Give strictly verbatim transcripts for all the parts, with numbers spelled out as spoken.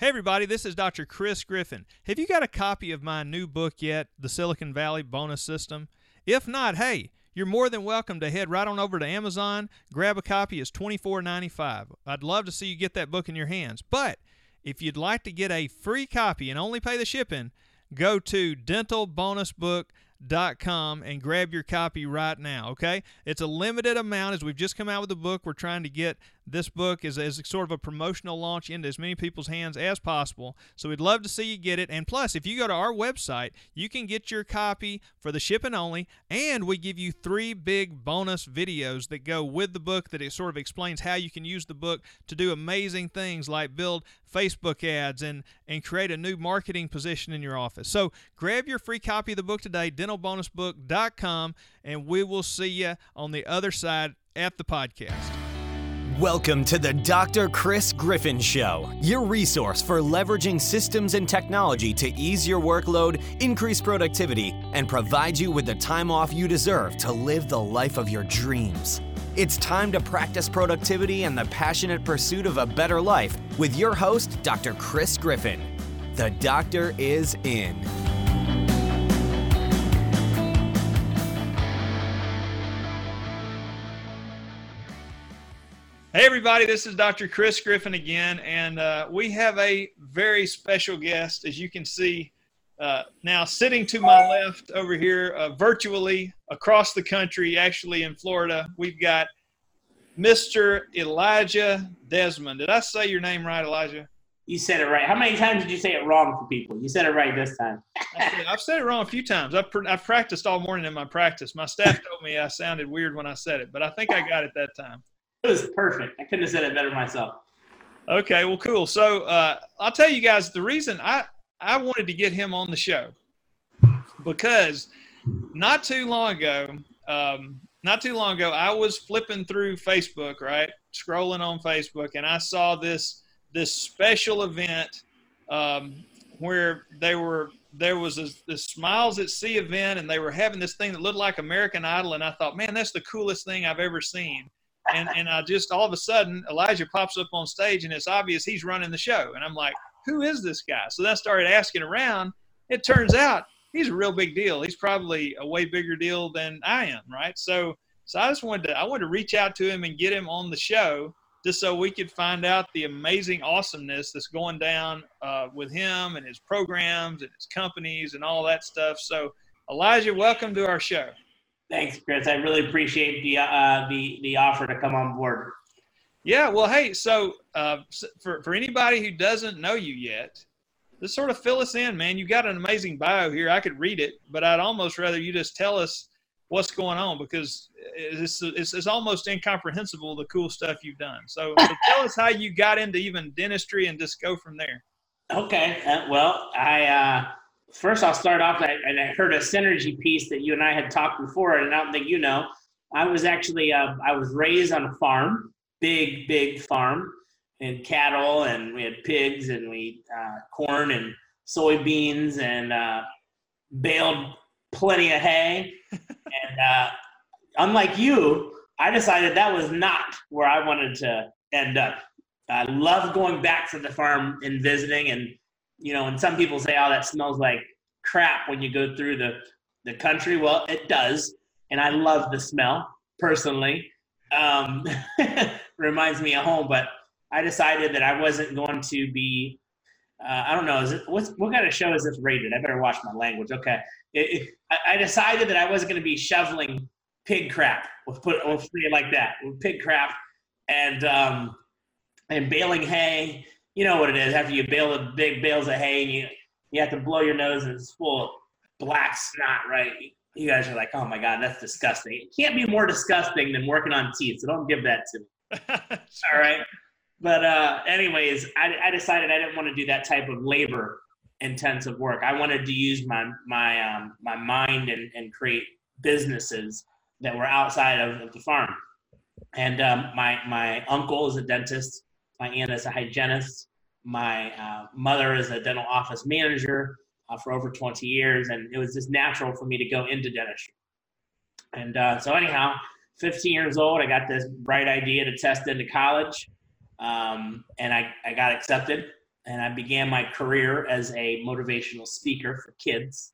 Hey everybody, this is Doctor Chris Griffin. Have you got a copy of my new book yet, The Silicon Valley Bonus System? If not, hey, you're more than welcome to head right on over to Amazon, grab a copy, it's twenty-four ninety-five. I'd love to see you get that book in your hands. But if you'd like to get a free copy and only pay the shipping, go to dental bonus book dot com and grab your copy right now, okay? It's a limited amount as we've just come out with the book. We're trying to get this book as, as sort of a promotional launch into as many people's hands as possible. So we'd love to see you get it. And plus, if you go to our website, you can get your copy for the shipping only, and we give you three big bonus videos that go with the book that it sort of explains how you can use the book to do amazing things like build Facebook ads and, and create a new marketing position in your office. So grab your free copy of the book today, dental bonus book dot com, and we will see you on the other side at the podcast. Welcome to the Doctor Chris Griffin Show, your resource for leveraging systems and technology to ease your workload, increase productivity, and provide you with the time off you deserve to live the life of your dreams. It's time to practice productivity and the passionate pursuit of a better life with your host, Doctor Chris Griffin. The doctor is in. Hey everybody, this is Doctor Chris Griffin again, and uh, we have a very special guest, as you can see uh, now sitting to my left over here, uh, virtually across the country, actually in Florida. We've got Mister Elijah Desmond. Did I say your name right, Elijah? You said it right. How many times did you say it wrong for people? You said it right this time. I said, I've said it wrong a few times. I've, pr- I've practiced all morning in my practice. My staff told me I sounded weird when I said it, but I think I got it that time. It was perfect. I couldn't have said it better myself. Okay, well, cool. So uh, I'll tell you guys the reason I, I wanted to get him on the show, because not too long ago, um, not too long ago, I was flipping through Facebook, right, scrolling on Facebook, and I saw this this special event um, where they were there was a, this Smiles at Sea event, and they were having this thing that looked like American Idol, and I thought, man, that's the coolest thing I've ever seen. And and I just, all of a sudden, Elijah pops up on stage, and it's obvious he's running the show. And I'm like, who is this guy? So then I started asking around. It turns out he's a real big deal. He's probably a way bigger deal than I am, right? So so I just wanted to, I wanted to reach out to him and get him on the show just so we could find out the amazing awesomeness that's going down uh, with him and his programs and his companies and all that stuff. So, Elijah, welcome to our show. Thanks, Chris. I really appreciate the uh, the the offer to come on board. Yeah, well, hey, so uh, for for anybody who doesn't know you yet, just sort of fill us in, man. You've got an amazing bio here. I could read it, but I'd almost rather you just tell us what's going on, because it's it's, it's almost incomprehensible, the cool stuff you've done. So tell us how you got into even dentistry and just go from there. Okay. Uh, well, I. Uh... First, I'll start off, and I heard a synergy piece that you and I had talked before, and I don't think you know. I was actually, uh, I was raised on a farm, big, big farm, and cattle, and we had pigs, and we uh, corn and soybeans, and uh, baled plenty of hay. And uh, unlike you, I decided that was not where I wanted to end up. I love going back to the farm and visiting, and you know, and some people say, oh, that smells like crap when you go through the, the country. Well, it does. And I love the smell, personally. Um, reminds me of home. But I decided that I wasn't going to be, uh, I don't know, is it, what's, what kind of show is this rated? I better watch my language. Okay. It, it, I, I decided that I wasn't going to be shoveling pig crap. We'll put, we'll say it like that. Pig crap and um, and baling hay. You know what it is. After you bale the big bales of hay, and you you have to blow your nose, and it's full of black snot, right? You guys are like, oh my God, that's disgusting. It can't be more disgusting than working on teeth, so don't give that to me. All right. But uh, anyways, I, I decided I didn't want to do that type of labor-intensive work. I wanted to use my my um, my mind and, and create businesses that were outside of, of the farm. And um, my my uncle is a dentist. My aunt is a hygienist. My uh, mother is a dental office manager uh, for over twenty years, and it was just natural for me to go into dentistry. And uh, so anyhow, fifteen years old, I got this bright idea to test into college, um, and I, I got accepted. and I began my career as a motivational speaker for kids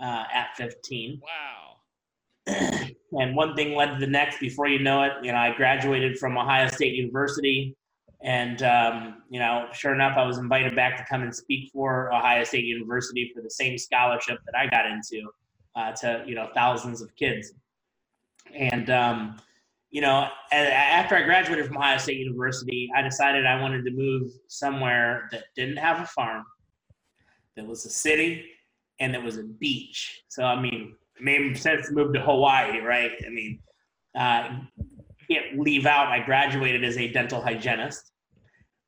uh, at fifteen. Wow. And one thing led to the next. Before you know it, you know, I graduated from Ohio State University, and um, you know, sure enough, I was invited back to come and speak for Ohio State University for the same scholarship that I got into, uh, to, you know, thousands of kids. And um, you know, after I graduated from Ohio State University, I decided I wanted to move somewhere that didn't have a farm, that was a city, and that was a beach. So I mean, it made sense to move to Hawaii, right? I mean, uh, can't leave out, I graduated as a dental hygienist,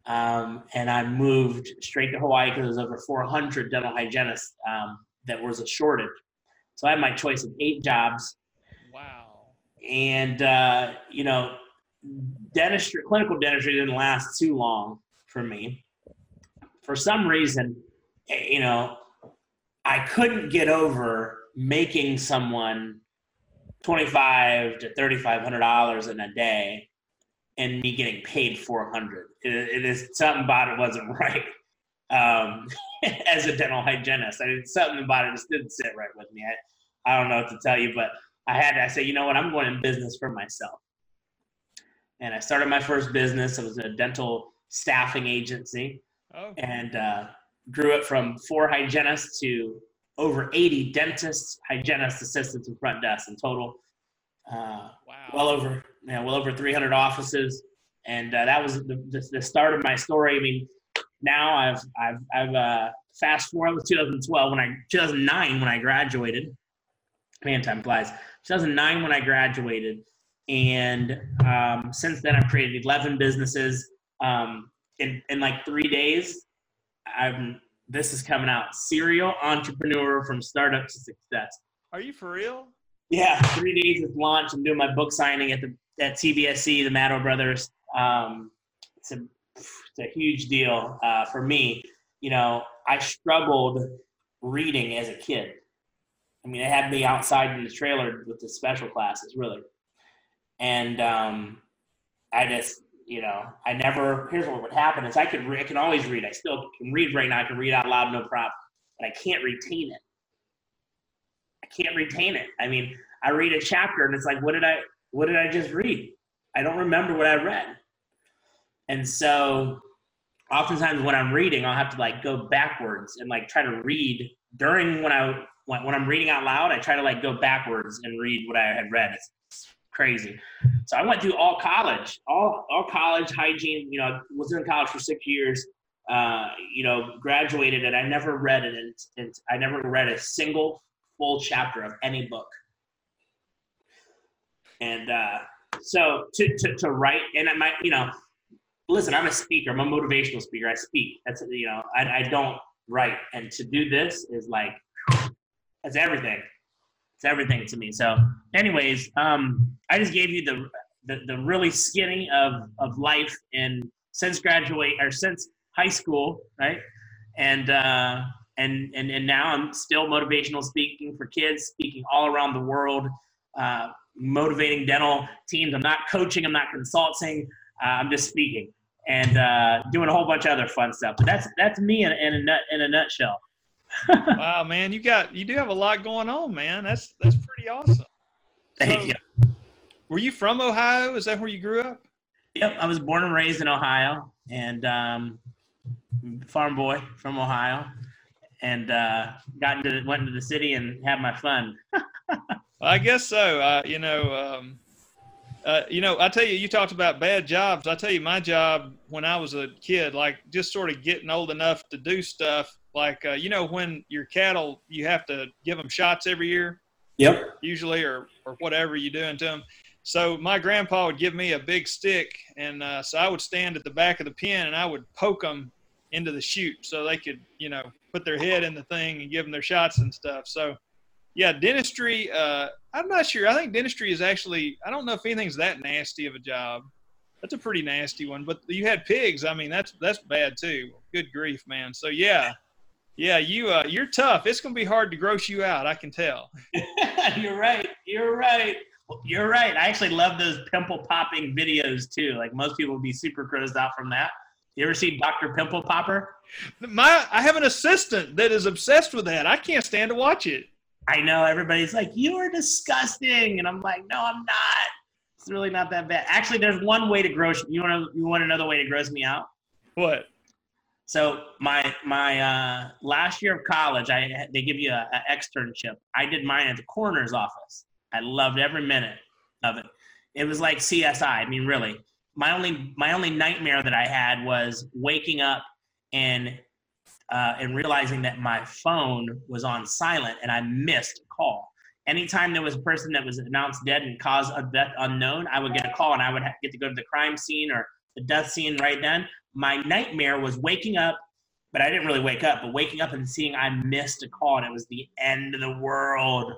um, and I moved straight to Hawaii because there's over four hundred dental hygienists, um, that was a shortage. So I had my choice of eight jobs. Wow. And, uh, you know, dentistry, clinical dentistry didn't last too long for me. For some reason, you know, I couldn't get over making someone twenty-five to thirty-five hundred dollars in a day and me getting paid four hundred. It, it is something about it wasn't right. Um, as a dental hygienist, I did something about it just didn't sit right with me. I, I don't know what to tell you, but I had to, I said, you know what, I'm going in business for myself. And I started my first business. It was a dental staffing agency. Oh. And uh, grew it from four hygienists to over eighty dentists, hygienist assistants, and front desks in total. Uh, wow. Well over, you know, well over three hundred offices, and uh, that was the, the, the start of my story. I mean, now I've I've I've uh, fast forward to twenty twelve when I two thousand nine when I graduated. Man, time flies. two thousand nine when I graduated, and um, since then I've created eleven businesses. Um, in in like three days, I'm. This is coming out. Serial entrepreneur from startup to success. Are you for real? Yeah. Three days of launch. I'm doing my book signing at the at T B S C, the Maddow Brothers. Um, it's a it's a huge deal uh, for me. You know, I struggled reading as a kid. I mean, it had me outside in the trailer with the special classes, really. And um, I just. You know, I never, here's what would happen is I could, I can always read. I still can read right now. I can read out loud, no problem. But I can't retain it. I can't retain it. I mean, I read a chapter and it's like, what did I, what did I just read? I don't remember what I read. And so oftentimes when I'm reading, I'll have to like go backwards and like try to read during when I, when, when I'm reading out loud, I try to like go backwards and read what I had read. It's, it's crazy. So I went through all college, all all college hygiene, you know, was in college for six years, uh, you know, graduated, and I never read it. And, and I never read a single full chapter of any book. And uh, so to, to, to write, and I might, you know, listen, I'm a speaker. I'm a motivational speaker. I speak. That's, you know, I, I don't write. And to do this is like, that's everything. It's everything to me. So anyways, um, I just gave you the, the, the really skinny of, of life and since graduate or since high school. Right. And, uh, and, and, and now I'm still motivational speaking for kids, speaking all around the world, uh, motivating dental teams. I'm not coaching. I'm not consulting. Uh, I'm just speaking and, uh, doing a whole bunch of other fun stuff, but that's, that's me in, in a nut, in a nutshell. Wow, man, you got you do have a lot going on, man. That's that's pretty awesome. Thank so, you. Were you from Ohio? Is that where you grew up? Yep, I was born and raised in Ohio, and um, farm boy from Ohio, and uh, got into went into the city and had my fun. I guess so. Uh, you know, um, uh, you know, I tell you, you talked about bad jobs. I tell you, my job when I was a kid, like just sort of getting old enough to do stuff. Like, uh, you know, when your cattle, you have to give them shots every year. Yep. Usually, or, or whatever you're doing to them. So my grandpa would give me a big stick. And uh, so I would stand at the back of the pen and I would poke them into the chute so they could, you know, put their head in the thing and give them their shots and stuff. So, yeah, dentistry, uh, I'm not sure. I think dentistry is actually, I don't know if anything's that nasty of a job. That's a pretty nasty one. But you had pigs. I mean, that's that's bad too. Good grief, man. So, yeah. Yeah, you, uh, you're tough. It's going to be hard to gross you out, I can tell. You're right. You're right. You're right. I actually love those pimple popping videos too. Like most people would be super grossed out from that. You ever see Doctor Pimple Popper? My, I have an assistant that is obsessed with that. I can't stand to watch it. I know. Everybody's like, you are disgusting. And I'm like, no, I'm not. It's really not that bad. Actually, there's one way to gross. You want to, you want another way to gross me out? What? So my, my uh, last year of college, I they give you an externship. I did mine at the coroner's office. I loved every minute of it. It was like C S I. I mean, really. My only my only nightmare that I had was waking up and uh, and realizing that my phone was on silent and I missed a call. Anytime there was a person that was announced dead and cause of death unknown, I would get a call and I would get to go to the crime scene or the death scene right then. My nightmare was waking up, but I didn't really wake up, but waking up and seeing I missed a call and it was the end of the world.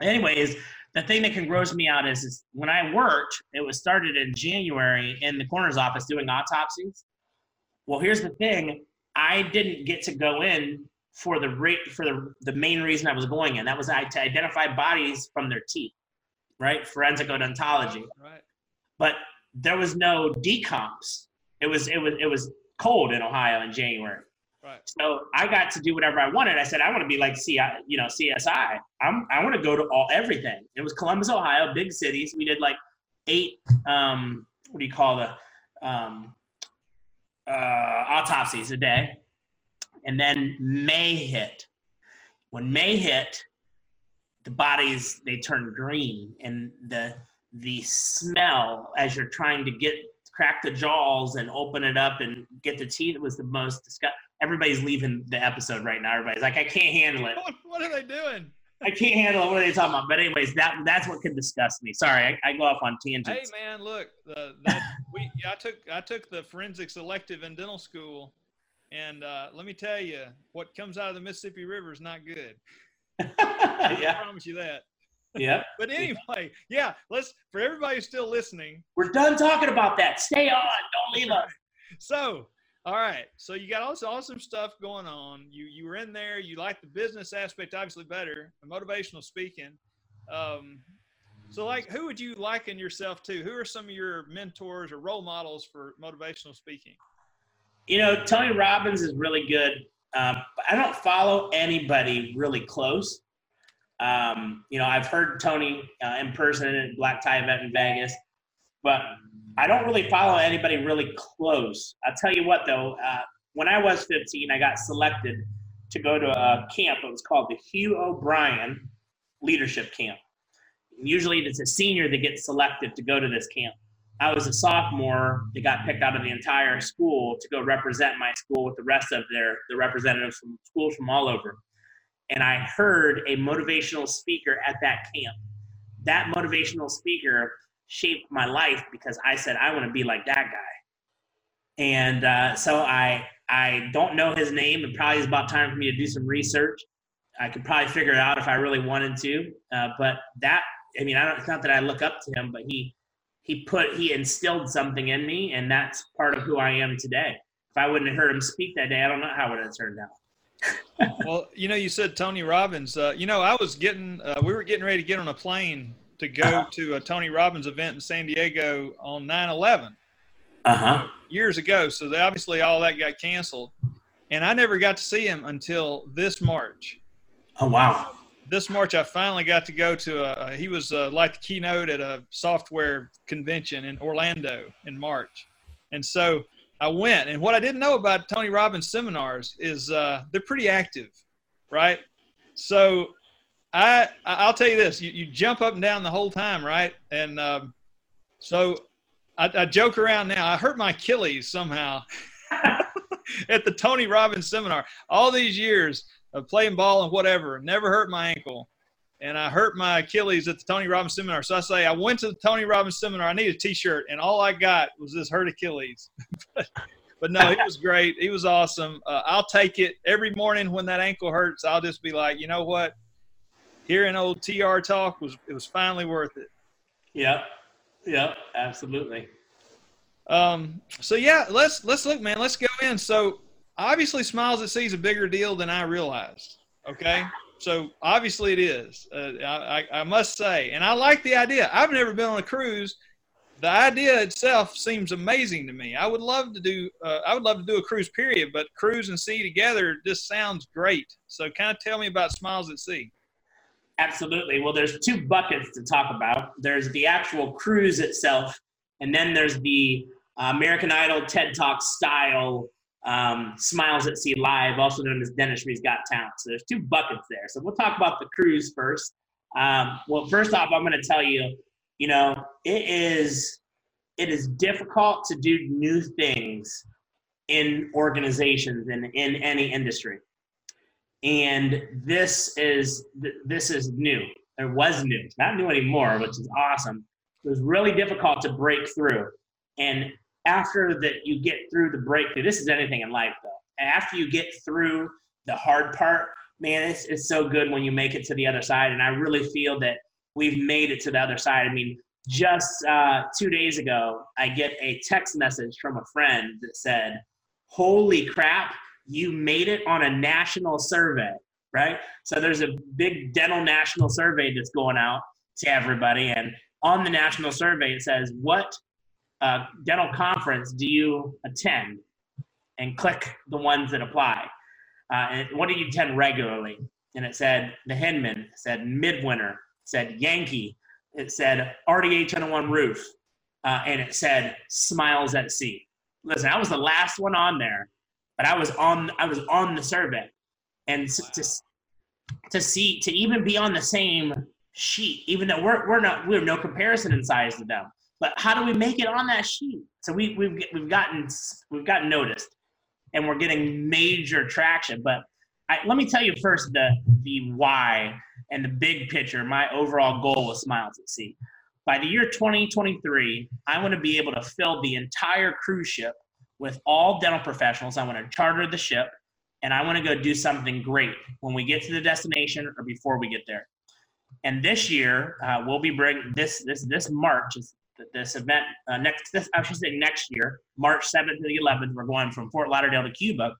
Anyways, the thing that can gross me out is, is when I worked, it was started in January in the coroner's office doing autopsies. Well, here's the thing. I didn't get to go in for the rate for the, the main reason I was going in. That was I, to identify bodies from their teeth, right? Forensic odontology. Right. But there was no decomps. It was, it was, it was cold in Ohio in January. Right. So I got to do whatever I wanted. I said, I want to be like C, you know, C S I. I'm, I want to go to all everything. It was Columbus, Ohio, big cities. We did like eight, um, what do you call the um, uh, autopsies a day. And then May hit. When May hit, the bodies, they turned green. And the the smell as you're trying to get, crack the jaws and open it up and get the teeth was the most disgusting. Everybody's leaving the episode right now. Everybody's like, I can't handle it. What are they doing? I can't handle it. What are they talking about? But anyways, that that's what can disgust me. Sorry, I, I go off on tangents. Hey man, look, the, the, we I took I took the forensics elective in dental school, and uh, let me tell you, what comes out of the Mississippi River is not good. Yeah. I promise you that. Yeah. But anyway, yeah. Let's for everybody who's still listening. We're done talking about that. Stay on. Don't leave us. So. All right, so you got all this awesome stuff going on. You you were in there. You like the business aspect obviously better, motivational speaking. Um, so, like, who would you liken yourself to? Who are some of your mentors or role models for motivational speaking? You know, Tony Robbins is really good. Uh, I don't follow anybody really close. Um, you know, I've heard Tony uh, in person at Black Tie event in Vegas, but I don't really follow anybody really close. I'll tell you what, though. Uh, when I was fifteen, I got selected to go to a camp. It was called the Hugh O'Brien Leadership Camp. Usually it's a senior that gets selected to go to this camp. I was a sophomore that got picked out of the entire school to go represent my school with the rest of their the representatives from schools from all over. And I heard a motivational speaker at that camp. That motivational speaker shaped my life because I said, I want to be like that guy. And uh, so I I don't know his name. It probably is about time for me to do some research. I could probably figure it out if I really wanted to. Uh, but that, I mean, I don't, it's not that I look up to him, but he he put, he instilled something in me, and that's part of who I am today. If I wouldn't have heard him speak that day, I don't know how it would have turned out. Well, you know, you said Tony Robbins. Uh, you know, I was getting, uh, we were getting ready to get on a plane to go to a Tony Robbins event in San Diego on nine eleven uh-huh. years ago. So they, obviously all that got canceled. And I never got to see him until this March. Oh, wow. This March, I finally got to go to a, he was uh, like the keynote at a software convention in Orlando in March. And so I went, and what I didn't know about Tony Robbins seminars is uh, they're pretty active, right? So I, I'll tell you this, you, you jump up and down the whole time, right? And um, so I, I joke around now. I hurt my Achilles somehow at the Tony Robbins seminar. All these years of playing ball and whatever, never hurt my ankle. And I hurt my Achilles at the Tony Robbins seminar. So I say, I went to the Tony Robbins seminar. I need a T-shirt. And all I got was this hurt Achilles. but, but no, he was great. He was awesome. Uh, I'll take it. Every morning when that ankle hurts, I'll just be like, you know what? Hearing old T R talk was it was finally worth it. Yep, yep, absolutely. Um, so yeah, let's let's look, man. Let's go in. So obviously, Smiles at Sea is a bigger deal than I realized. Okay, so obviously it is. Uh, I, I I must say, and I like the idea. I've never been on a cruise, the idea itself seems amazing to me. I would love to do uh, I would love to do a cruise period, but cruise and sea together just sounds great. So kind of tell me about Smiles at Sea. Absolutely. Well, there's two buckets to talk about. There's the actual cruise itself, and then there's the uh, American Idol TED Talk style um, Smiles at Sea Live, also known as Dentistry's Got Talent. So there's two buckets there. So we'll talk about the cruise first. Um, well, first off, I'm going to tell you, you know, it is it is difficult to do new things in organizations and in any industry. And this is this is new. It was new. It's not new anymore, which is awesome. It was really difficult to break through. And after that, you get through the breakthrough. This is anything in life, though. After you get through the hard part, man, it's it's so good when you make it to the other side. And I really feel that we've made it to the other side. I mean, just uh, two days ago, I get a text message from a friend that said, "Holy crap, you made it on a national survey," right? So there's a big dental national survey that's going out to everybody. And on the national survey, it says, what uh, dental conference do you attend? And click the ones that apply. Uh, and what do you attend regularly? And it said the Henman, it said Midwinter, it said Yankee, it said R D A one oh one Roof, uh, and it said Smiles at Sea. Listen, I was the last one on there, but I was on I was on the survey. And to, to to see to even be on the same sheet, even though we're we're not we're no comparison in size to them, but how do we make it on that sheet? So we we've we've gotten we've gotten noticed, and we're getting major traction. But I, let me tell you first the the why and the big picture. My overall goal was Smiles at Sea. By the year twenty twenty-three, I want to be able to fill the entire cruise ship with all dental professionals. I want to charter the ship, and I want to go do something great when we get to the destination or before we get there. And this year, uh, we'll be bringing this this this March, this event, uh, next, this, I should say next year, March seventh to the eleventh, we're going from Fort Lauderdale to Cuba.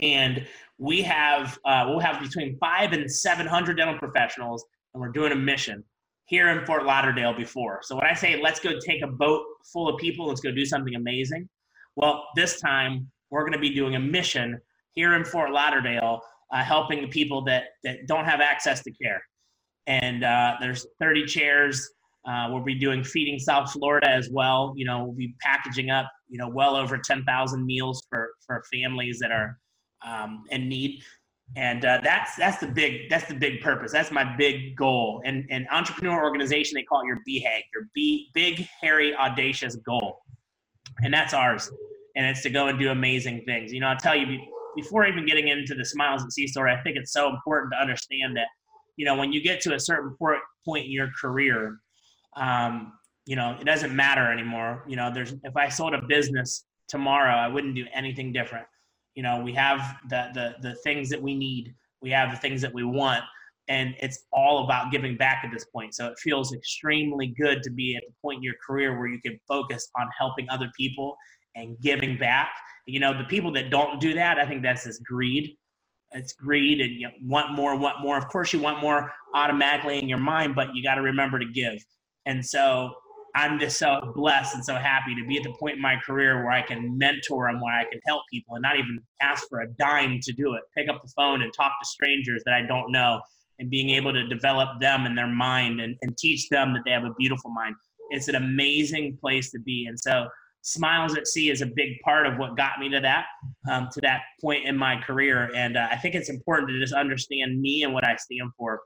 And we have, uh, we'll have between five and seven hundred dental professionals, and we're doing a mission here in Fort Lauderdale before. So when I say, let's go take a boat full of people, let's go do something amazing. Well, this time we're going to be doing a mission here in Fort Lauderdale, uh, helping the people that, that don't have access to care. And uh, there's thirty chairs. Uh, we'll be doing Feeding South Florida as well. You know, we'll be packaging up, you know, well over ten thousand meals for, for families that are um, in need. And uh, that's that's the big that's the big purpose. That's my big goal. And an entrepreneur organization, they call it your B HAG, your B, big, hairy, audacious goal. And that's ours. And it's to go and do amazing things. You know, I'll tell you, before even getting into the Smiles at Sea story, I think it's so important to understand that, you know, when you get to a certain point in your career, um, you know, it doesn't matter anymore. You know, there's, if I sold a business tomorrow, I wouldn't do anything different. You know, we have the, the, the things that we need, we have the things that we want, and it's all about giving back at this point. So it feels extremely good to be at the point in your career where you can focus on helping other people and giving back. You know, the people that don't do that, I think that's this greed. It's greed, and you want more, want more. Of course you want more automatically in your mind, but you got to remember to give. And so I'm just so blessed and so happy to be at the point in my career where I can mentor and where I can help people and not even ask for a dime to do it. Pick up the phone and talk to strangers that I don't know, and being able to develop them and their mind, and, and teach them that they have a beautiful mind. It's an amazing place to be. And so Smiles at Sea is a big part of what got me to that, um, to that point in my career. And uh, I think it's important to just understand me and what I stand for,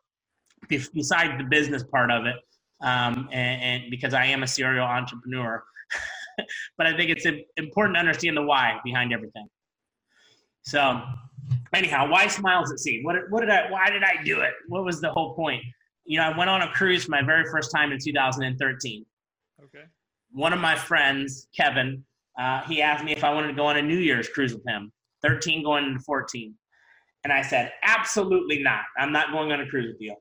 Bef- besides the business part of it, um, and, and because I am a serial entrepreneur. But I think it's important to understand the why behind everything. So anyhow, why Smiles at Sea? What, what did I, why did I do it? What was the whole point? You know, I went on a cruise for my very first time in two thousand thirteen. Okay. One of my friends, Kevin, uh, he asked me if I wanted to go on a New Year's cruise with him, thirteen going into fourteen. And I said, absolutely not. I'm not going on a cruise with you.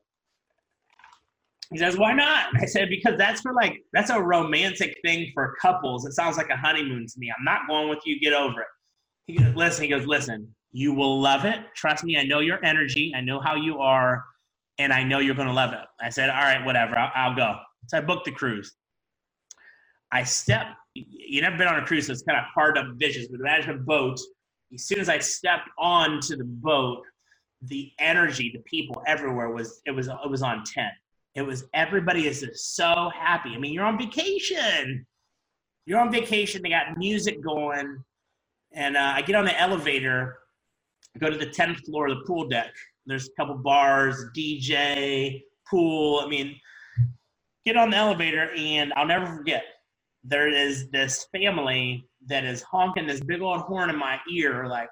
He says, why not? And I said, because that's for like, that's a romantic thing for couples. It sounds like a honeymoon to me. I'm not going with you. Get over it. He goes, listen, he goes, listen, you will love it. Trust me. I know your energy. I know how you are. And I know you're going to love it. I said, all right, whatever. I'll, I'll go. So I booked the cruise. I stepped, you've never been on a cruise, so it's kind of hard to envision, but imagine a boat. As soon as I stepped onto the boat, the energy, the people everywhere was, it was, it was on ten. It was, everybody is just so happy. I mean, you're on vacation. You're on vacation. They got music going. And uh, I get on the elevator, I go to the tenth floor of the pool deck. There's a couple bars, D J, pool. I mean, get on the elevator, and I'll never forget. There is this family that is honking this big old horn in my ear, like,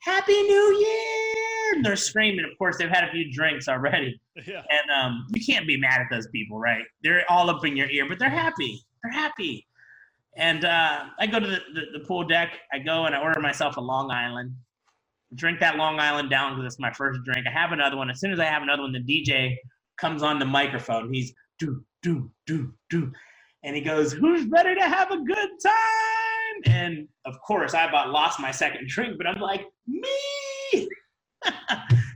Happy New Year! And they're screaming. Of course, they've had a few drinks already. Yeah. And um, you can't be mad at those people, right? They're all up in your ear, but they're happy. They're happy. And uh, I go to the, the, the pool deck. I go and I order myself a Long Island. Drink that Long Island down because it's my first drink. I have another one. As soon as I have another one, the D J comes on the microphone. He's do, do, do, do. And he goes, who's ready to have a good time? And of course, I about lost my second drink, but I'm like, me!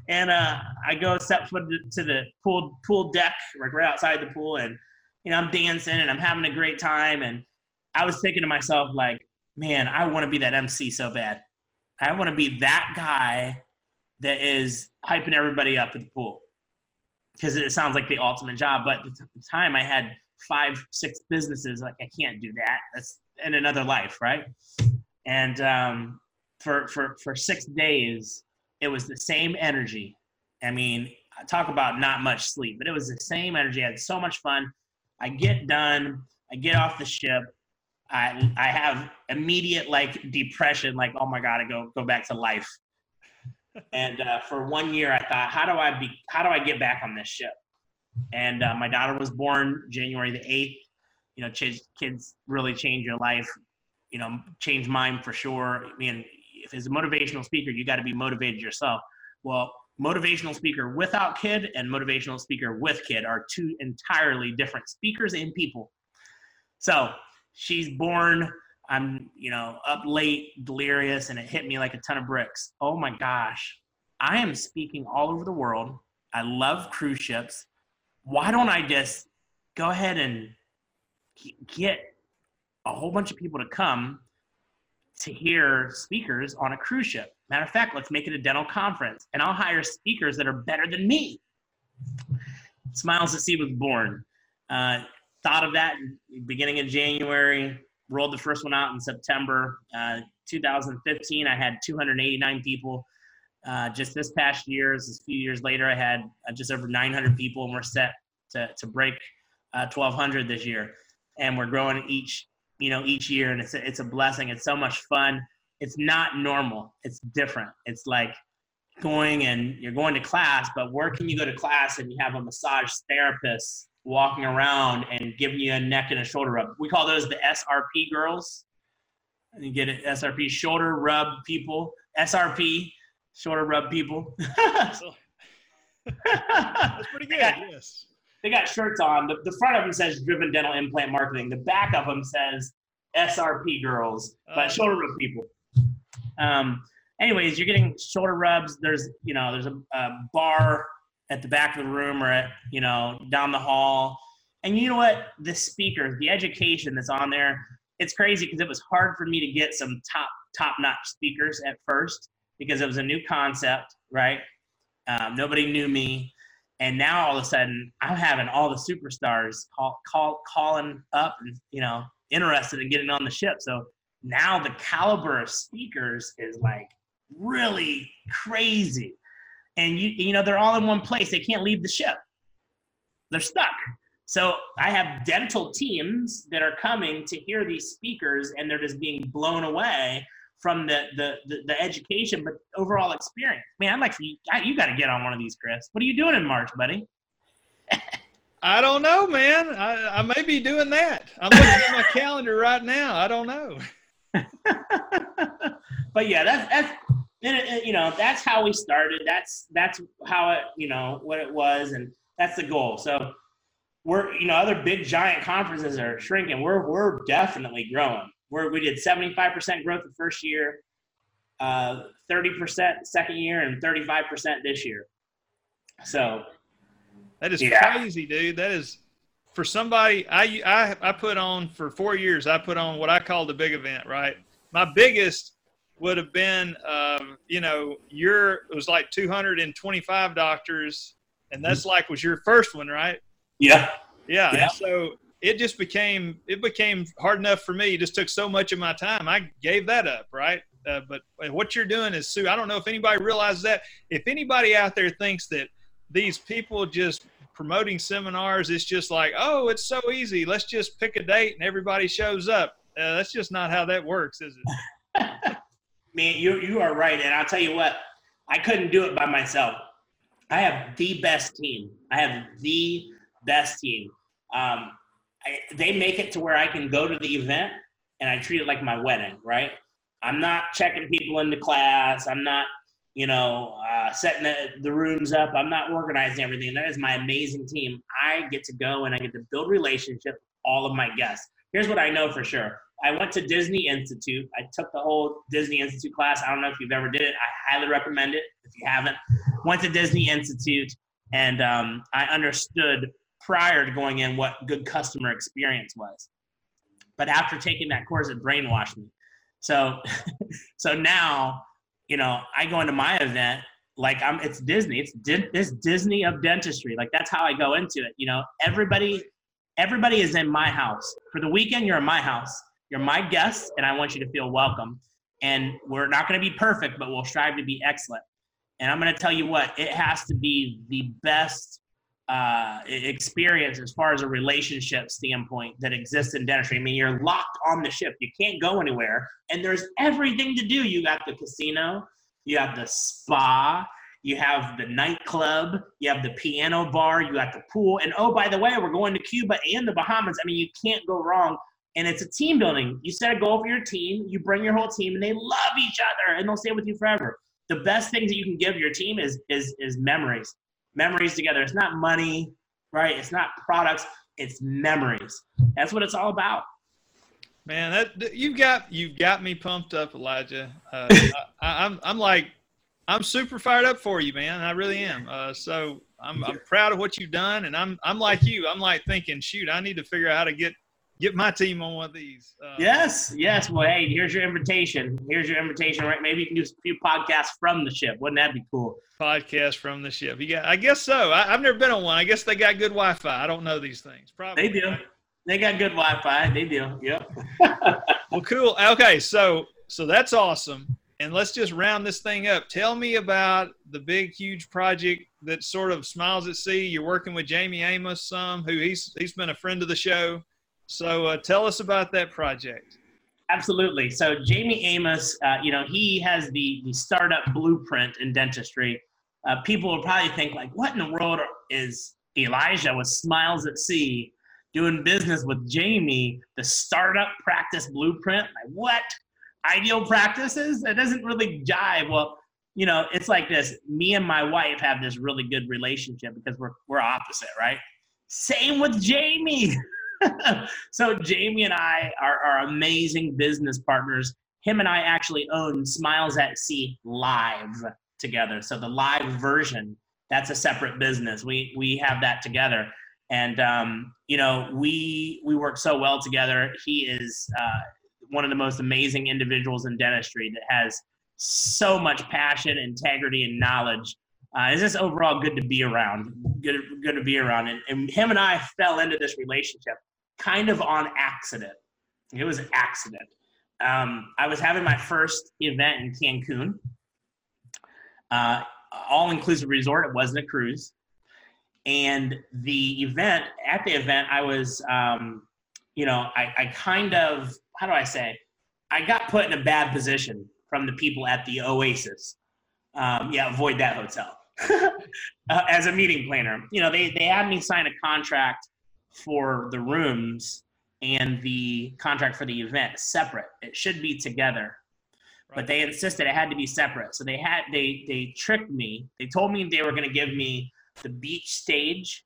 and uh, I go step foot to the pool pool deck, like right outside the pool, and you know I'm dancing and I'm having a great time. And I was thinking to myself, like, man, I want to be that M C so bad. I want to be that guy that is hyping everybody up at the pool, because it sounds like the ultimate job. But at the time, I had five, six businesses. Like, I can't do that. That's in another life, right? And um, for for for six days, it was the same energy. I mean, talk about not much sleep, but it was the same energy. I had so much fun. I get done. I get off the ship. I I have immediate, like, depression, like, oh my God, I go go back to life. And uh, for one year, I thought, how do I be? How do I get back on this ship? And uh, my daughter was born January the eighth. You know, ch- kids really change your life. You know, change mine for sure. I mean, if as a motivational speaker, you got to be motivated yourself. Well, motivational speaker without kid and motivational speaker with kid are two entirely different speakers and people. So she's born. I'm, you know, up late, delirious, and it hit me like a ton of bricks. Oh my gosh. I am speaking all over the world. I love cruise ships. Why don't I just go ahead and get a whole bunch of people to come to hear speakers on a cruise ship? Matter of fact, let's make it a dental conference, and I'll hire speakers that are better than me. Smiles at Sea was born. Uh, thought of that beginning in January. Rolled the first one out in September uh, two thousand fifteen. I had two hundred eighty-nine people. Uh, just this past year, this few years later, I had uh, just over nine hundred people, and we're set to to break uh, twelve hundred this year. And we're growing each, you know, each year, and it's a, it's a blessing. It's so much fun. It's not normal. It's different. It's like going and you're going to class, but where can you go to class and you have a massage therapist walking around and giving you a neck and a shoulder rub? We call those the S R P girls. And you get an S R P, shoulder rub people, S R P, shoulder rub people. That's pretty good. They got, yes. They got shirts on. The, the front of them says Driven Dental Implant Marketing. The back of them says S R P girls, but uh, shoulder rub people. Um, anyways, you're getting shoulder rubs. There's, you know, there's a, a bar at the back of the room, or at, you know, down the hall. And you know what? The speakers, the education that's on there, it's crazy, because it was hard for me to get some top, top-notch speakers at first, because it was a new concept, right? Um, nobody knew me. And now all of a sudden, I'm having all the superstars call, call, calling up and, you know, interested in getting on the ship. So now the caliber of speakers is, like, really crazy. And, you you know, they're all in one place. They can't leave the ship. They're stuck. So I have dental teams that are coming to hear these speakers, and they're just being blown away from the the the, the education, but overall experience. Man, I'd like for you, you got to get on one of these, Chris. What are you doing in March, buddy? I don't know, man. I, I may be doing that. I'm looking at my calendar right now. I don't know. But, yeah, that's that's – And, you know, that's how we started. That's, that's how it, you know, what it was. And that's the goal. So we're, you know, other big giant conferences are shrinking. We're, we're definitely growing. We're, we did seventy-five percent growth the first year, uh, thirty percent second year, and thirty-five percent this year. So. That is yeah. crazy, dude. That is for somebody, I, I, I put on for four years, I put on what I call the big event, right? My biggest would have been, um, you know, your, it was like two hundred twenty-five doctors. And that's like, was your first one, right? Yeah. Yeah. yeah. And so it just became, it became hard enough for me. It just took so much of my time. I gave that up. Right. Uh, but what you're doing is, Sue, I don't know if anybody realizes that. If anybody out there thinks that these people just promoting seminars, it's just like, oh, it's so easy, let's just pick a date and everybody shows up. Uh, that's just not how that works, is it? Man, you you are right. And I'll tell you what, I couldn't do it by myself. I have the best team. I have the best team. Um, I, they make it to where I can go to the event and I treat it like my wedding, right? I'm not checking people into class. I'm not, you know, uh, setting the, the rooms up. I'm not organizing everything. That is my amazing team. I get to go and I get to build relationships with all of my guests. Here's what I know for sure. I went to Disney Institute. I took the whole Disney Institute class. I don't know if you've ever did it. I highly recommend it if you haven't. Went to Disney Institute, and um, I understood prior to going in what good customer experience was. But after taking that course, it brainwashed me. So, so now, you know, I go into my event like I'm. It's Disney. It's Di- this Disney of dentistry. Like that's how I go into it. You know, everybody, everybody is in my house for the weekend. You're in my house. You're my guest, and I want you to feel welcome. And we're not going to be perfect, but we'll strive to be excellent. And I'm going to tell you what, it has to be the best uh, experience as far as a relationship standpoint that exists in dentistry. I mean, you're locked on the ship. You can't go anywhere, and there's everything to do. You got the casino. You have the spa. You have the nightclub. You have the piano bar. You got the pool. And, oh, by the way, we're going to Cuba and the Bahamas. I mean, you can't go wrong. And it's a team building. You set a goal for your team, you bring your whole team, and they love each other, and they'll stay with you forever. The best things that you can give your team is is is memories. Memories together. It's not money, right? It's not products. It's memories. That's what it's all about. Man, that you've got you've got me pumped up, Elijah. Uh, I, I'm I'm like I'm super fired up for you, man. I really am. Uh, so I'm I'm proud of what you've done, and I'm I'm like you. I'm like thinking, shoot, I need to figure out how to get. Get my team on one of these. Uh, yes, yes. Well, hey, here's your invitation. Here's your invitation, right? Maybe you can do a few podcasts from the ship. Wouldn't that be cool? Podcast from the ship. You got? I guess so. I, I've never been on one. I guess they got good Wi-Fi. I don't know these things. Probably. They do. Right? They got good Wi-Fi. They do. Yep. Well, cool. Okay, so so that's awesome. And let's just round this thing up. Tell me about the big, huge project that sort of Smiles at Sea. You're working with Jamie Amos, some um, who he's he's been a friend of the show. So uh, tell us about that project. Absolutely. So Jamie Amos, uh, you know, he has the, the startup blueprint in dentistry. Uh, people will probably think like, what in the world is Elijah with Smiles at Sea doing business with Jamie, the startup practice blueprint? Like what? Ideal practices? That doesn't really jive. Well, you know, it's like this. Me and my wife have this really good relationship because we're we're opposite, right? Same with Jamie. So Jamie and I are, are amazing business partners. Him and I actually own Smiles at Sea Live together. So the live version, that's a separate business. We we have that together. And, um, you know, we we work so well together. He is uh, one of the most amazing individuals in dentistry that has so much passion, integrity, and knowledge. Uh, it's just overall good to be around, good, good to be around. And, and him and I fell into this relationship kind of on accident. It was an accident. Um, I was having my first event in Cancun, uh, all-inclusive resort. It wasn't a cruise. And the event, at the event, I was, um, you know, I, I kind of, how do I say, I got put in a bad position from the people at the Oasis. Um, yeah, avoid that hotel. uh, as a meeting planner, you know, they, they had me sign a contract for the rooms and the contract for the event separate. It should be together, right. But they insisted it had to be separate. So they had, they, they tricked me. They told me they were going to give me the beach stage.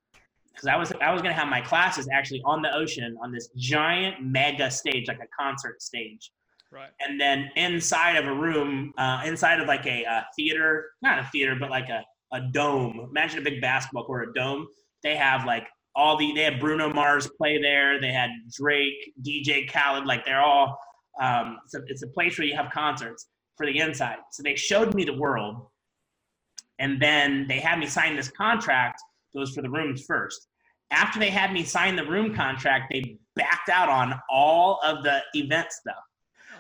Cause I was, I was going to have my classes actually on the ocean on this giant mega stage, like a concert stage. Right. And then inside of a room, uh, inside of like a, a theater, not a theater, but like a, a dome, imagine a big basketball court, a dome, they have like all the, they had Bruno Mars play there. They had Drake, D J Khaled, like they're all, um, it's a, it's a place where you have concerts for the inside. So they showed me the world. And then they had me sign this contract. It was for the rooms first. After they had me sign the room contract, they backed out on all of the event stuff.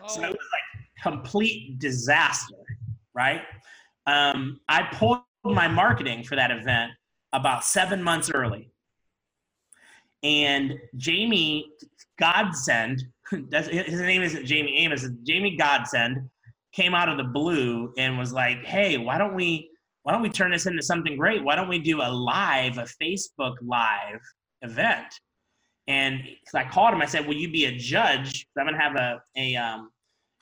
Oh. So it was like complete disaster, right? Um, I pulled my marketing for that event about seven months early. And Jamie Godsend, that's, his name isn't Jamie Amos, it's Jamie Godsend, came out of the blue and was like, hey, why don't we why don't we turn this into something great? Why don't we do a live, a Facebook live event? And so I called him, I said, will you be a judge? I'm going to have a, a, um,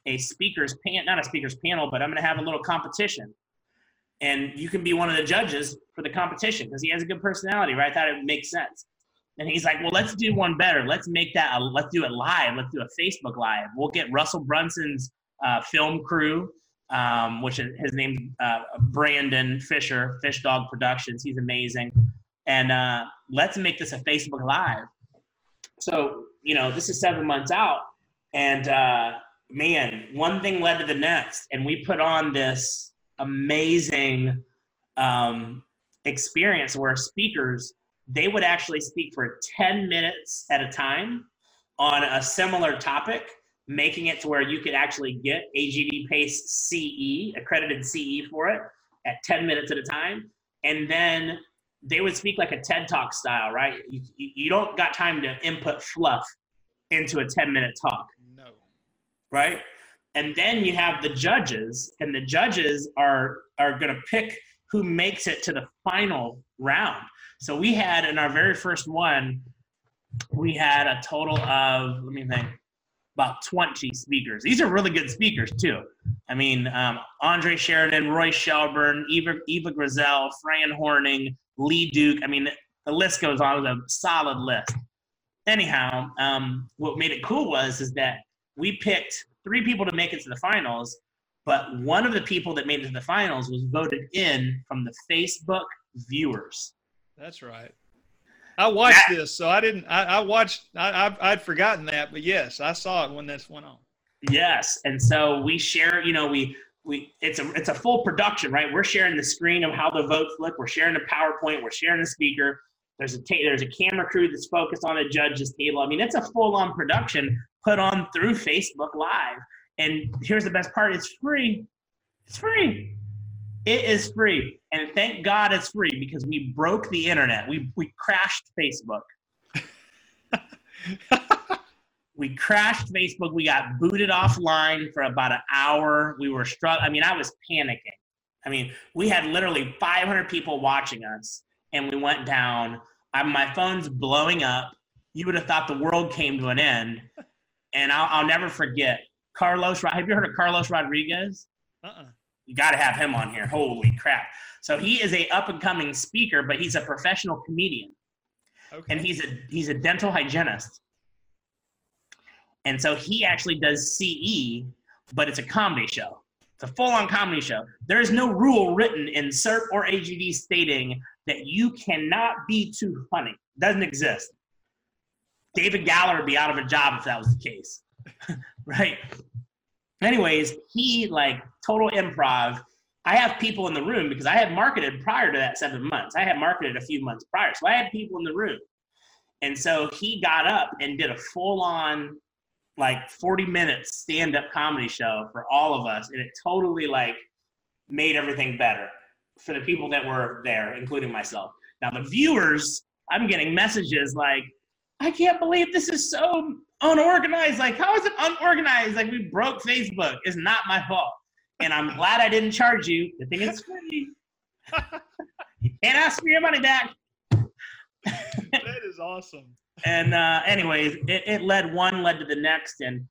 a speaker's panel, not a speaker's panel, but I'm going to have a little competition. And you can be one of the judges for the competition because he has a good personality, right? I thought it would make sense. And he's like, well, let's do one better. Let's make that, a, let's do it live. Let's do a Facebook live. We'll get Russell Brunson's uh, film crew. Um, which is, his name's uh, Brandon Fisher, Fish Dog Productions. He's amazing. And uh, let's make this a Facebook Live. So, you know, this is seven months out. And, uh, man, one thing led to the next. And we put on this amazing um, experience where speakers, they would actually speak for ten minutes at a time on a similar topic, making it to where you could actually get A G D PACE C E, accredited C E for it, at ten minutes at a time. And then they would speak like a TED Talk style, right? You, you don't got time to input fluff into a ten-minute talk. No. Right? And then you have the judges, and the judges are, are going to pick who makes it to the final round. So we had, in our very first one, we had a total of, let me think, about twenty speakers. These are really good speakers too. I mean, um, Andre Sheridan, Roy Shelburne, Eva, Eva Grizel, Fran Horning, Lee Duke. I mean, the list goes on. It was a solid list. Anyhow, um, what made it cool was is that we picked three people to make it to the finals, but one of the people that made it to the finals was voted in from the Facebook viewers. That's right. I watched this, so I didn't. I, I watched. I, I I'd forgotten that, but yes, I saw it when this went on. Yes, and so we share. You know, we we it's a it's a full production, right? We're sharing the screen of how the votes look. We're sharing the PowerPoint. We're sharing the speaker. There's a ta- there's a camera crew that's focused on a judge's table. I mean, it's a full on production put on through Facebook Live. And here's the best part: it's free. It's free. It is free, and thank God it's free because we broke the internet. We we crashed Facebook. we crashed Facebook. We got booted offline for about an hour. We were struck. I mean, I was panicking. I mean, we had literally five hundred people watching us, and we went down. I, my phone's blowing up. You would have thought the world came to an end, and I'll, I'll never forget Carlos. Have you heard of Carlos Rodriguez? Uh-uh. You got to have him on here. Holy crap. So he is a up and coming speaker, but he's a professional comedian. Okay. And he's a, he's a dental hygienist. And so he actually does C E, but it's a comedy show. It's a full on comedy show. There is no rule written in S E R P or A G D stating that you cannot be too funny. Doesn't exist. David Galler would be out of a job if that was the case. Right. Anyways, he like total improv. I have people in the room because I had marketed prior to that seven months. I had marketed a few months prior. So I had people in the room. And so he got up and did a full on like forty minute stand up comedy show for all of us. And it totally like made everything better for the people that were there, including myself. Now the viewers, I'm getting messages like, I can't believe this is so unorganized. Like, how is it unorganized? Like, we broke Facebook. It's not my fault. And I'm glad I didn't charge you. The thing is free. You can't ask for your money back. That is awesome. And uh, anyways, it, it led one, led to the next, and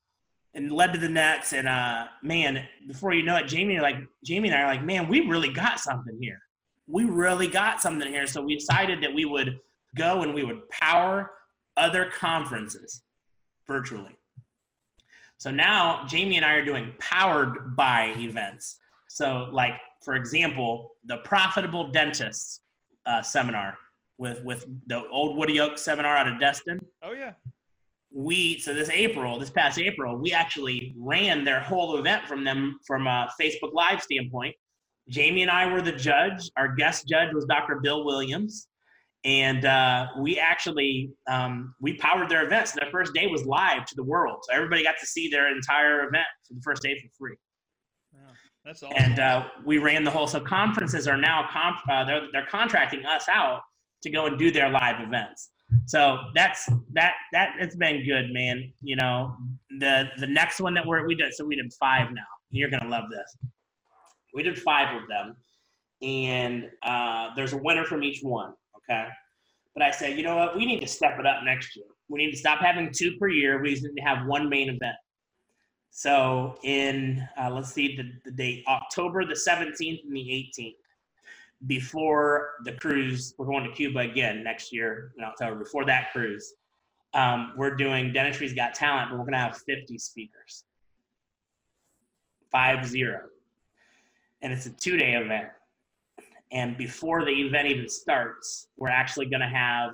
and led to the next. And uh, man, before you know it, Jamie like Jamie and I are like, man, we really got something here. We really got something here. So we decided that we would go and we would power other conferences virtually. So now Jamie and I are doing powered by events. So like, for example, the Profitable Dentists uh, seminar with with the old Woody Oak seminar out of Destin. Oh yeah. We so this April, this past April, we actually ran their whole event from them from a Facebook Live standpoint. Jamie and I were the judge. Our guest judge was Doctor Bill Williams, and uh, we actually um, we powered their event. So their first day was live to the world, so everybody got to see their entire event for the first day for free. Wow, that's awesome. And uh, we ran the whole. So conferences are now comp, uh, they're they're contracting us out to go and do their live events. So that's that that it's been good, man. You know, the the next one that we're we did so we did five now. You're gonna love this. We did five of them, and uh, there's a winner from each one, okay? But I said, you know what? We need to step it up next year. We need to stop having two per year. We need to have one main event. So in, uh, let's see the, the date, October the seventeenth and the eighteenth, before the cruise, we're going to Cuba again next year in October, before that cruise, um, we're doing Dentistry's Got Talent, but we're going to have fifty speakers. Five zero. And it's a two-day event. And before the event even starts, we're actually going to have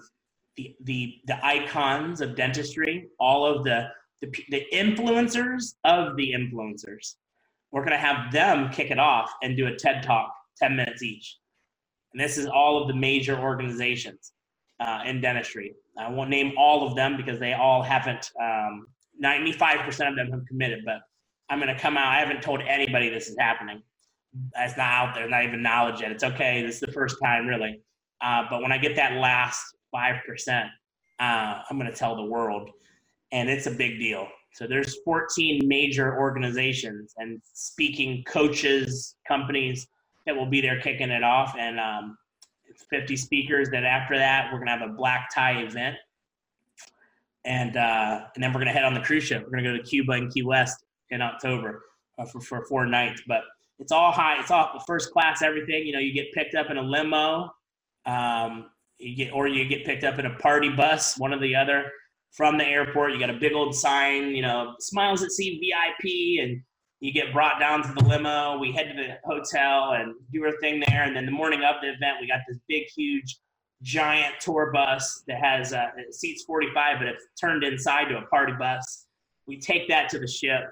the, the the icons of dentistry, all of the, the the influencers of the influencers. We're going to have them kick it off and do a TED Talk, ten minutes each. And this is all of the major organizations uh, in dentistry. I won't name all of them because they all haven't, um, ninety-five percent of them have committed, but I'm going to come out. I haven't told anybody this is happening. It's not out there, not even knowledge yet. It's okay. This is the first time, really. Uh, but when I get that last five percent, uh, I'm going to tell the world. And it's a big deal. So there's fourteen major organizations and speaking coaches, companies that will be there kicking it off. And um, it's fifty speakers. Then after that, we're going to have a black tie event. And, uh, and then we're going to head on the cruise ship. We're going to go to Cuba and Key West in October uh, for, for four nights. But it's all high. It's all first class, everything. You know, you get picked up in a limo, um, you get, or you get picked up in a party bus, one or the other, from the airport. You got a big old sign, you know, Smiles at Sea V I P, and you get brought down to the limo. We head to the hotel and do our thing there. And then the morning of the event, we got this big, huge, giant tour bus that has uh, it seats forty-five, but it's turned inside to a party bus. We take that to the ship,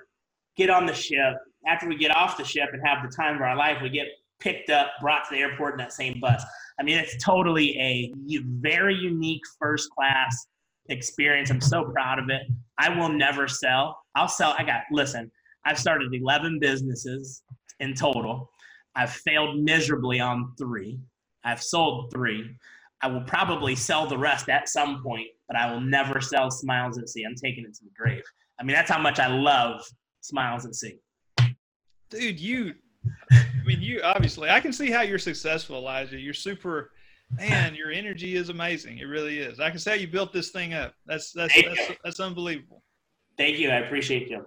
get on the ship. After we get off the ship and have the time of our life, we get picked up, brought to the airport in that same bus. I mean, it's totally a very unique first-class experience. I'm so proud of it. I will never sell. I'll sell. I got, listen, I've started eleven businesses in total. I've failed miserably on three. I've sold three. I will probably sell the rest at some point, but I will never sell Smiles at Sea. I'm taking it to the grave. I mean, that's how much I love Smiles at Sea. Dude, you, I mean, you obviously, I can see how you're successful, Elijah. You're super, man, your energy is amazing. It really is. I can see how you built this thing up. That's, that's, that's, that's, that's unbelievable. Thank you. I appreciate you.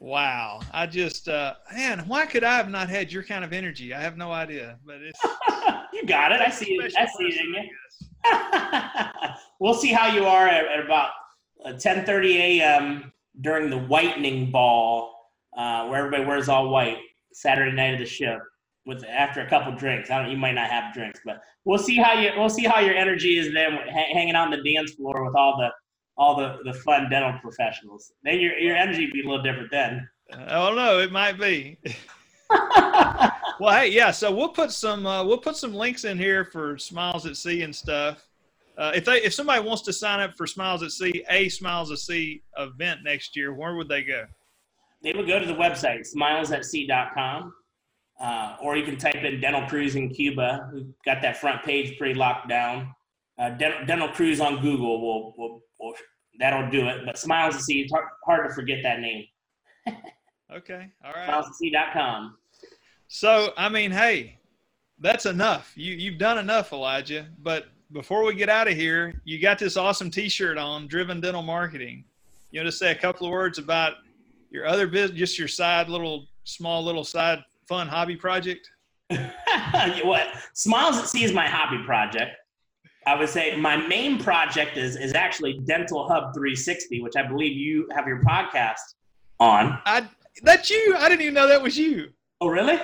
Wow. I just, uh, man, why could I have not had your kind of energy? I have no idea, but it's. You got it. I see it. I see it in you. We'll see how you are at, at about ten thirty a.m. during the whitening ball. Uh, where everybody wears all white Saturday night of the ship with after a couple drinks. I don't, you might not have drinks, but we'll see how you we'll see how your energy is then ha- hanging on the dance floor with all the all the, the fun dental professionals. Then your your energy would be a little different then. I don't know. It might be. Well, hey, yeah. So we'll put some uh, we'll put some links in here for Smiles at Sea and stuff. Uh, if they if somebody wants to sign up for Smiles at Sea, a Smiles at Sea event next year, where would they go? They would go to the website, Smiles at Sea dot com, uh, or you can type in dental cruise in Cuba. We've got that front page pretty locked down. Uh, dental, dental cruise on Google, will will we'll, that'll do it. But Smiles at Sea, it's hard, hard to forget that name. Okay, all right. Smiles at Sea dot com. So, I mean, hey, that's enough. You, you've done enough, Elijah. But before we get out of here, you got this awesome T-shirt on, Driven Dental Marketing. You want to say a couple of words about your other business, just your side little, small little side fun hobby project? What? Smiles at Sea is my hobby project. I would say my main project is is actually Dental Hub three sixty, which I believe you have your podcast on. I That's you. I didn't even know that was you. Oh, really?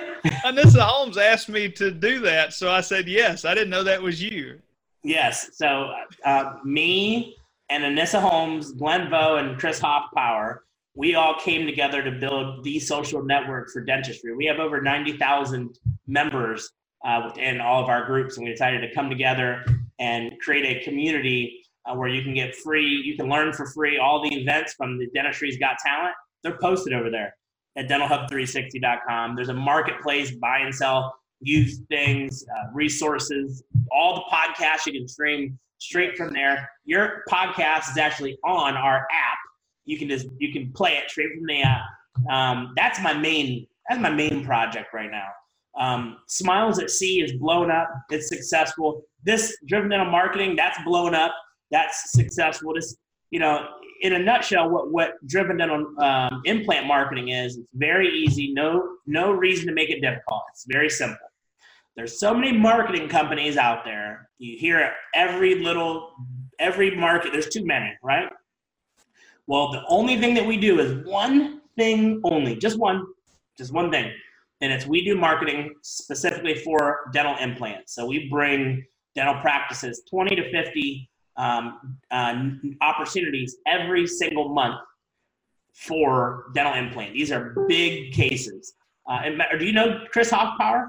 Anissa Holmes asked me to do that, so I said yes. I didn't know that was you. Yes. So uh, me and Anissa Holmes, Glenn Vo, and Chris Hoffpower, we all came together to build the social network for dentistry. We have over ninety thousand members uh, within all of our groups, and we decided to come together and create a community uh, where you can get free, you can learn for free all the events from the Dentistry's Got Talent. They're posted over there at dental hub three sixty dot com. There's a marketplace, buy and sell youth things, uh, resources, all the podcasts you can stream straight from there. Your podcast is actually on our app. You can just, you can play it straight from the app. Um, that's my main, that's my main project right now. Um, Smiles at Sea is blown up. It's successful. This Driven Dental Marketing, that's blown up. That's successful. This, you know, in a nutshell, what, what Driven Dental um, Implant Marketing is, it's very easy. No, no reason to make it difficult. It's very simple. There's so many marketing companies out there. You hear every little, every market, there's too many, right? Well, the only thing that we do is one thing only, just one, just one thing. And it's, we do marketing specifically for dental implants. So we bring dental practices twenty to fifty um, uh, opportunities every single month for dental implant. These are big cases. Uh, and, do you know Chris Hoffpower?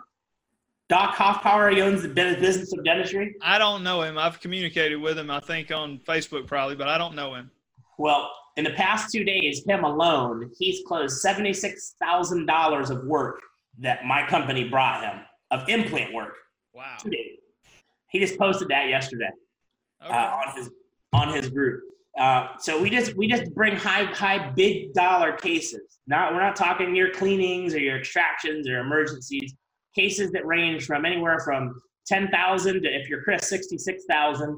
Doc Hoffpower, he owns the business of dentistry. I don't know him. I've communicated with him, I think, on Facebook probably, but I don't know him. Well, in the past two days, him alone, he's closed seventy-six thousand dollars of work that my company brought him, of implant work. Wow. Two days. He just posted that yesterday. Okay. uh, on his on his group. Uh, so we just we just bring high high big dollar cases. Not we're not talking your cleanings or your extractions or emergencies. Cases that range from anywhere from ten thousand dollars to, if you're Chris, sixty-six thousand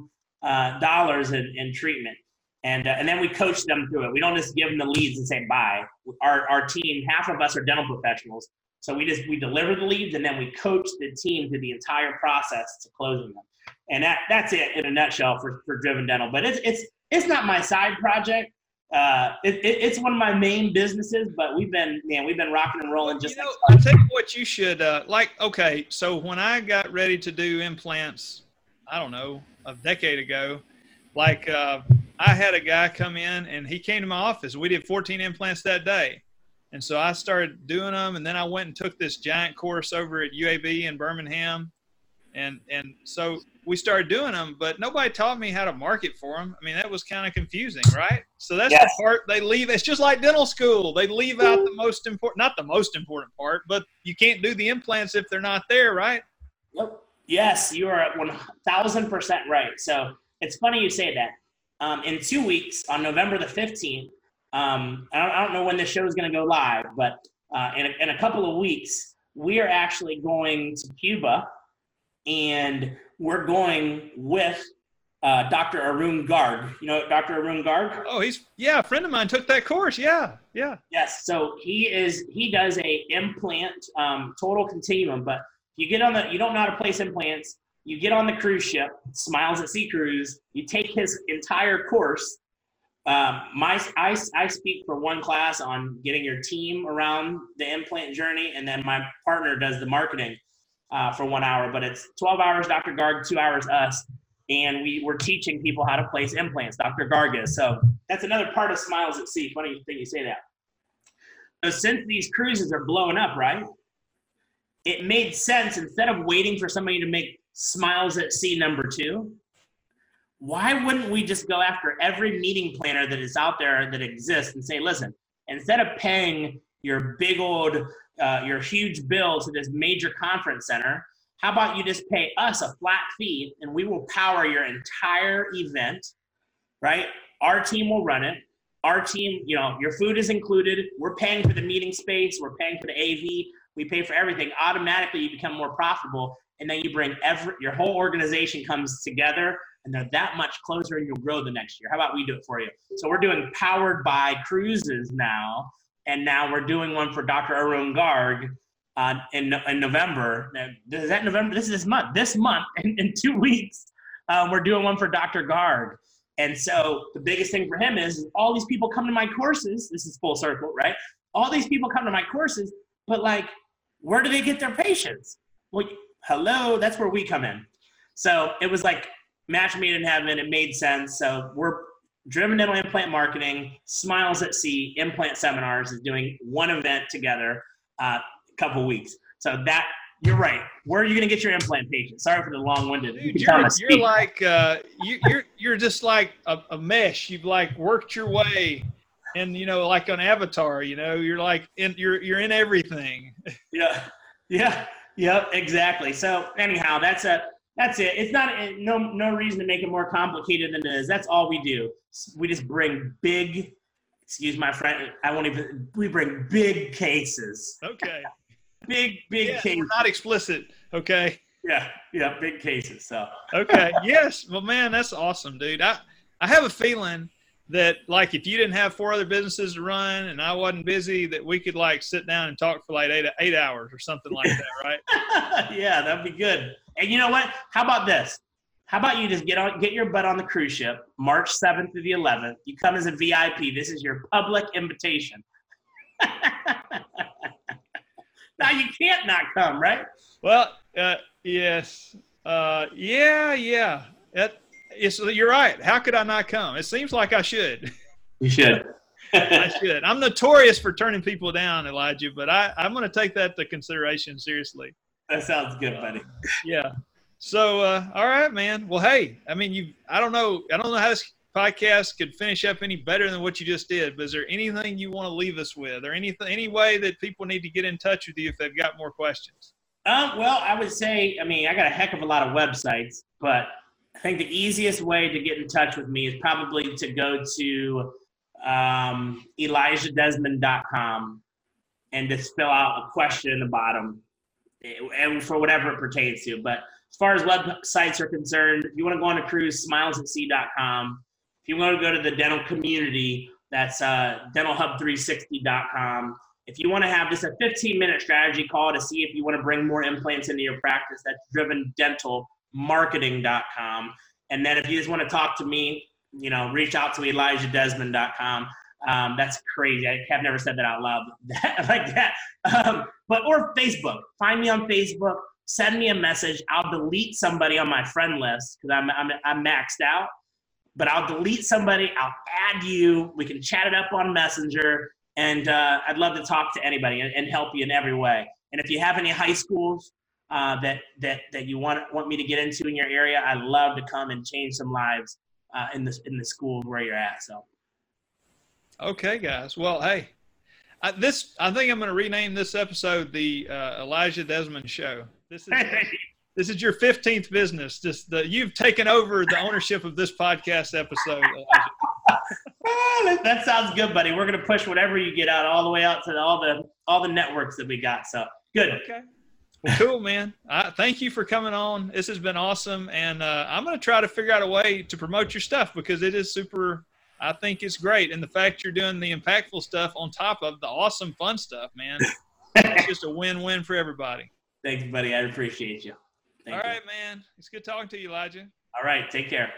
dollars uh, dollars in, in treatment. And uh, and then we coach them through it. We don't just give them the leads and say bye. Our our team, half of us are dental professionals, so we just we deliver the leads and then we coach the team through the entire process to closing them. And that that's it in a nutshell for, for Driven Dental. But it's it's it's not my side project. Uh, it, it, it's one of my main businesses. But we've been man, we've been rocking and rolling. Just you know, like- I'll tell you what you should uh, like. Okay, so when I got ready to do implants, I don't know, a decade ago, like. Uh, I had a guy come in and he came to my office. We did fourteen implants that day. And so I started doing them. And then I went and took this giant course over at U A B in Birmingham. And, and so we started doing them, but nobody taught me how to market for them. I mean, that was kind of confusing, right? So that's yes. The part they leave. It's just like dental school. They leave out the most important, not the most important part, but you can't do the implants if they're not there, right? Yep. Yes, you are one thousand percent right. So it's funny you say that. Um, in two weeks, on November the fifteenth, um, I, don't, I don't know when this show is going to go live, but uh, in, a, in a couple of weeks, we are actually going to Cuba, and we're going with uh, Doctor Arun Garg. You know Doctor Arun Garg? Oh, he's yeah, a friend of mine took that course. Yeah, yeah. Yes, so he is he does a implant um, total continuum, but you get on the you don't know how to place implants. You get on the cruise ship, Smiles at Sea Cruise, you take his entire course. Um, my, I, I speak for one class on getting your team around the implant journey, and then my partner does the marketing uh, for one hour, but it's twelve hours Doctor Garg, two hours us, and we, we're teaching people how to place implants, Doctor Garg is. So that's another part of Smiles at Sea, funny thing you say that. So since these cruises are blowing up, right, it made sense, instead of waiting for somebody to make Smiles at Sea number two, why wouldn't we just go after every meeting planner that is out there that exists and say, listen, instead of paying your big old, uh, your huge bill to this major conference center, how about you just pay us a flat fee and we will power your entire event, right? Our team will run it. Our team, you know, your food is included. We're paying for the meeting space. We're paying for the A V. We pay for everything. Automatically, you become more profitable. And then you bring every, your whole organization comes together and they're that much closer and you'll grow the next year. How about we do it for you? So we're doing powered by cruises now. And now we're doing one for Doctor Arun Garg uh, in, in November. Is that November? This is this month. This month, in, in two weeks, uh, we're doing one for Doctor Garg. And so the biggest thing for him is all these people come to my courses. This is full circle, right? All these people come to my courses, but like, where do they get their patients? Well, hello, that's where we come in. So it was like match made in heaven. It made sense. So we're Driven Dental Implant Marketing, Smiles at Sea, Implant Seminars is doing one event together uh, a couple weeks. So that, you're right. Where are you going to get your implant patients? Sorry for the long-winded. Dude, you're, you're like, uh, you, you're you're just like a, a mesh. You've like worked your way, and you know, like an avatar. You know, you're like in you're you're in everything. Yeah, yeah, yeah, exactly. So anyhow, that's a that's it. It's not no no reason to make it more complicated than it is. That's all we do. We just bring big. Excuse my friend. I won't even. We bring big cases. Okay. Big, big yeah, cases. We're not explicit, okay? Yeah, yeah, big cases, so. Okay, yes. Well, man, that's awesome, dude. I, I have a feeling that, like, if you didn't have four other businesses to run and I wasn't busy, that we could, like, sit down and talk for, like, eight, eight hours or something like that, right? Yeah, that'd be good. And you know what? How about this? How about you just get on, get your butt on the cruise ship, March seventh through the eleventh. You come as a V I P. This is your public invitation. Now you can't not come, right? Well, uh, yes. Uh, yeah, yeah. That, it's, you're right. How could I not come? It seems like I should. You should. I should. I'm notorious for turning people down, Elijah, but I, I'm going to take that into consideration seriously. That sounds good, buddy. Uh, yeah. So, uh, all right, man. Well, hey, I mean, you. I don't know. I don't know how this podcast could finish up any better than what you just did, but is there anything you want to leave us with, or anything, any way that people need to get in touch with you if they've got more questions? Um, well, I would say, I mean, I got a heck of a lot of websites, but I think the easiest way to get in touch with me is probably to go to um, Elijah Desmond dot com and just fill out a question in the bottom and for whatever it pertains to. But as far as websites are concerned, if you want to go on a cruise, Smiles at Sea dot com. If you want to go to the dental community, that's uh, dental hub three sixty dot com. If you want to have just a fifteen-minute strategy call to see if you want to bring more implants into your practice, that's driven dental marketing dot com. And then if you just want to talk to me, you know, reach out to Elijah Desmond dot com. Um, that's crazy. I have never said that out loud like that. Um, but or Facebook. Find me on Facebook. Send me a message. I'll delete somebody on my friend list because I'm, I'm I'm maxed out. But I'll delete somebody, I'll add you, we can chat it up on Messenger, and uh, I'd love to talk to anybody and, and help you in every way. And if you have any high schools uh, that that that you want want me to get into in your area, I'd love to come and change some lives uh, in, the, in the school where you're at, so. Okay, guys. Well, hey, I, this, I think I'm going to rename this episode the uh, Elijah Desmond Show. This is... This is your fifteenth business. Just the, you've taken over the ownership of this podcast episode. That sounds good, buddy. We're going to push whatever you get out all the way out to the, all the all the networks that we got. So good. Okay. Well, cool, man. I, thank you for coming on. This has been awesome. And uh, I'm going to try to figure out a way to promote your stuff because it is super, I think it's great. And the fact you're doing the impactful stuff on top of the awesome fun stuff, man, it's just a win-win for everybody. Thanks, buddy. I appreciate you. Thank All you. Right, man. It's good talking to you, Elijah. All right. Take care.